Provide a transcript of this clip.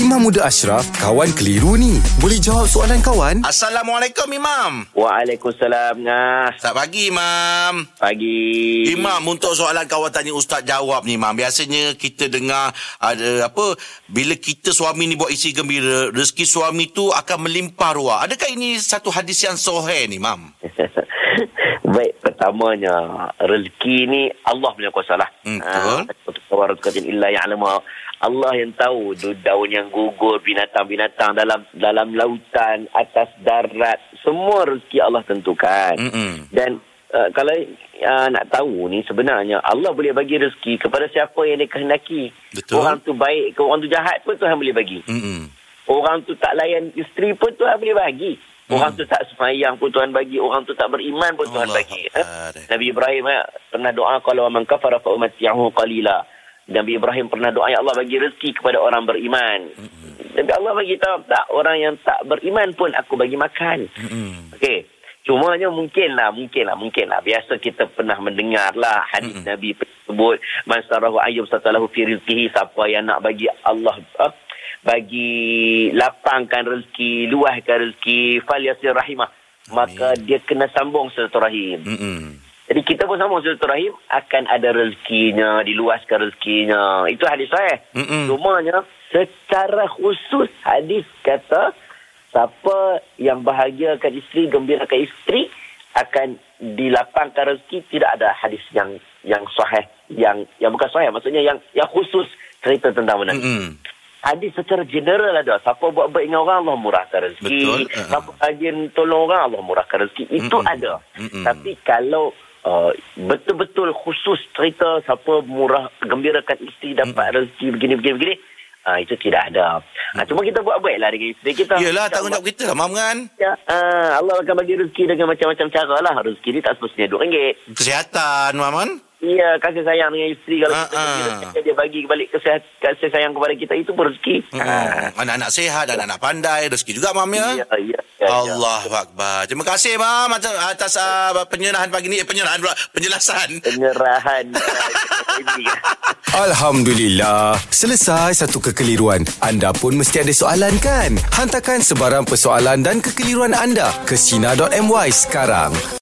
Imam Muda Ashraf, kawan keliru ni. Boleh jawab soalan kawan? Assalamualaikum, Imam. Waalaikumsalam, Ngah. Selamat pagi, Imam. Pagi. Imam, untuk soalan kawan tanya Ustaz jawab ni, Imam. Biasanya kita dengar ada apa, bila kita suami ni buat isi gembira, rezeki suami tu akan melimpah ruah. Adakah ini satu hadis yang sahih ni, Imam? Baik, pertamanya rezeki ni Allah punya kuasa lah. Allah yang tahu daun yang gugur, binatang-binatang dalam lautan, atas darat, semua rezeki Allah tentukan. Dan kalau nak tahu ni, sebenarnya Allah boleh bagi rezeki kepada siapa yang dia kehendaki. Betul. Orang tu baik ke orang tu jahat pun Tuhan boleh bagi. Orang tu tak layan isteri pun Tuhan boleh bagi. Orang tu tak semayang pun Tuhan bagi. Orang tu tak beriman pun Tuhan bagi. Nabi Ibrahim pernah doa, qala wa man kafara fa umatti'uhu qalila. Nabi Ibrahim pernah doa, ya Allah bagi rezeki kepada orang beriman. Tapi Allah bagi tahu, tak, orang yang tak beriman pun aku bagi makan. Okey. Cumanya mungkinlah. Biasa kita pernah mendengarlah hadis Nabi tersebut, man sarahu ayyub satalahu fi rizqihi, siapa yang nak bagi Allah bagi lapangkan rezeki, luahkan rezeki, fal yasir rahimah, maka dia kena sambung silaturahim. Jadi kita pun sambung silaturahim, akan ada rezekinya, diluaskan rezekinya. Itu hadis sahih. Cumanya secara khusus hadis kata siapa yang bahagiakan isteri, gembirakan isteri, akan dilapangkan rezeki. Tidak ada hadis yang sahih, yang bukan sahih, maksudnya yang khusus cerita tentang benda. Hadis secara general ada. Siapa buat baik dengan orang, Allah murahkan rezeki. Siapa rajin tolong orang, Allah murahkan rezeki. Itu ada. Tapi kalau betul-betul khusus cerita siapa murah gembirakan isteri dapat rezeki begini-begini, itu tidak ada. Cuma kita buat baiklah dengan isteri kita. Yelah, tanggungjawab kita lah, Mam, kan? Ya, Allah akan bagi rezeki dengan macam-macam cara lah. Rezeki ni tak semestinya RM2. Kesihatan, Mam. Ya, kasih sayang dengan isteri. Kalau kita dia bagi balik kasih sayang kepada kita, itu pun rezeki. Anak-anak sihat, anak-anak pandai, rezeki juga, Mam, ya? Ya. Allahuakbar. Terima kasih, Mam, atas penyerahan pagi ni. Penjelasan. Alhamdulillah, selesai satu kekeliruan. Anda pun mesti ada soalan, kan? Hantarkan sebarang persoalan dan kekeliruan anda ke sina.my sekarang.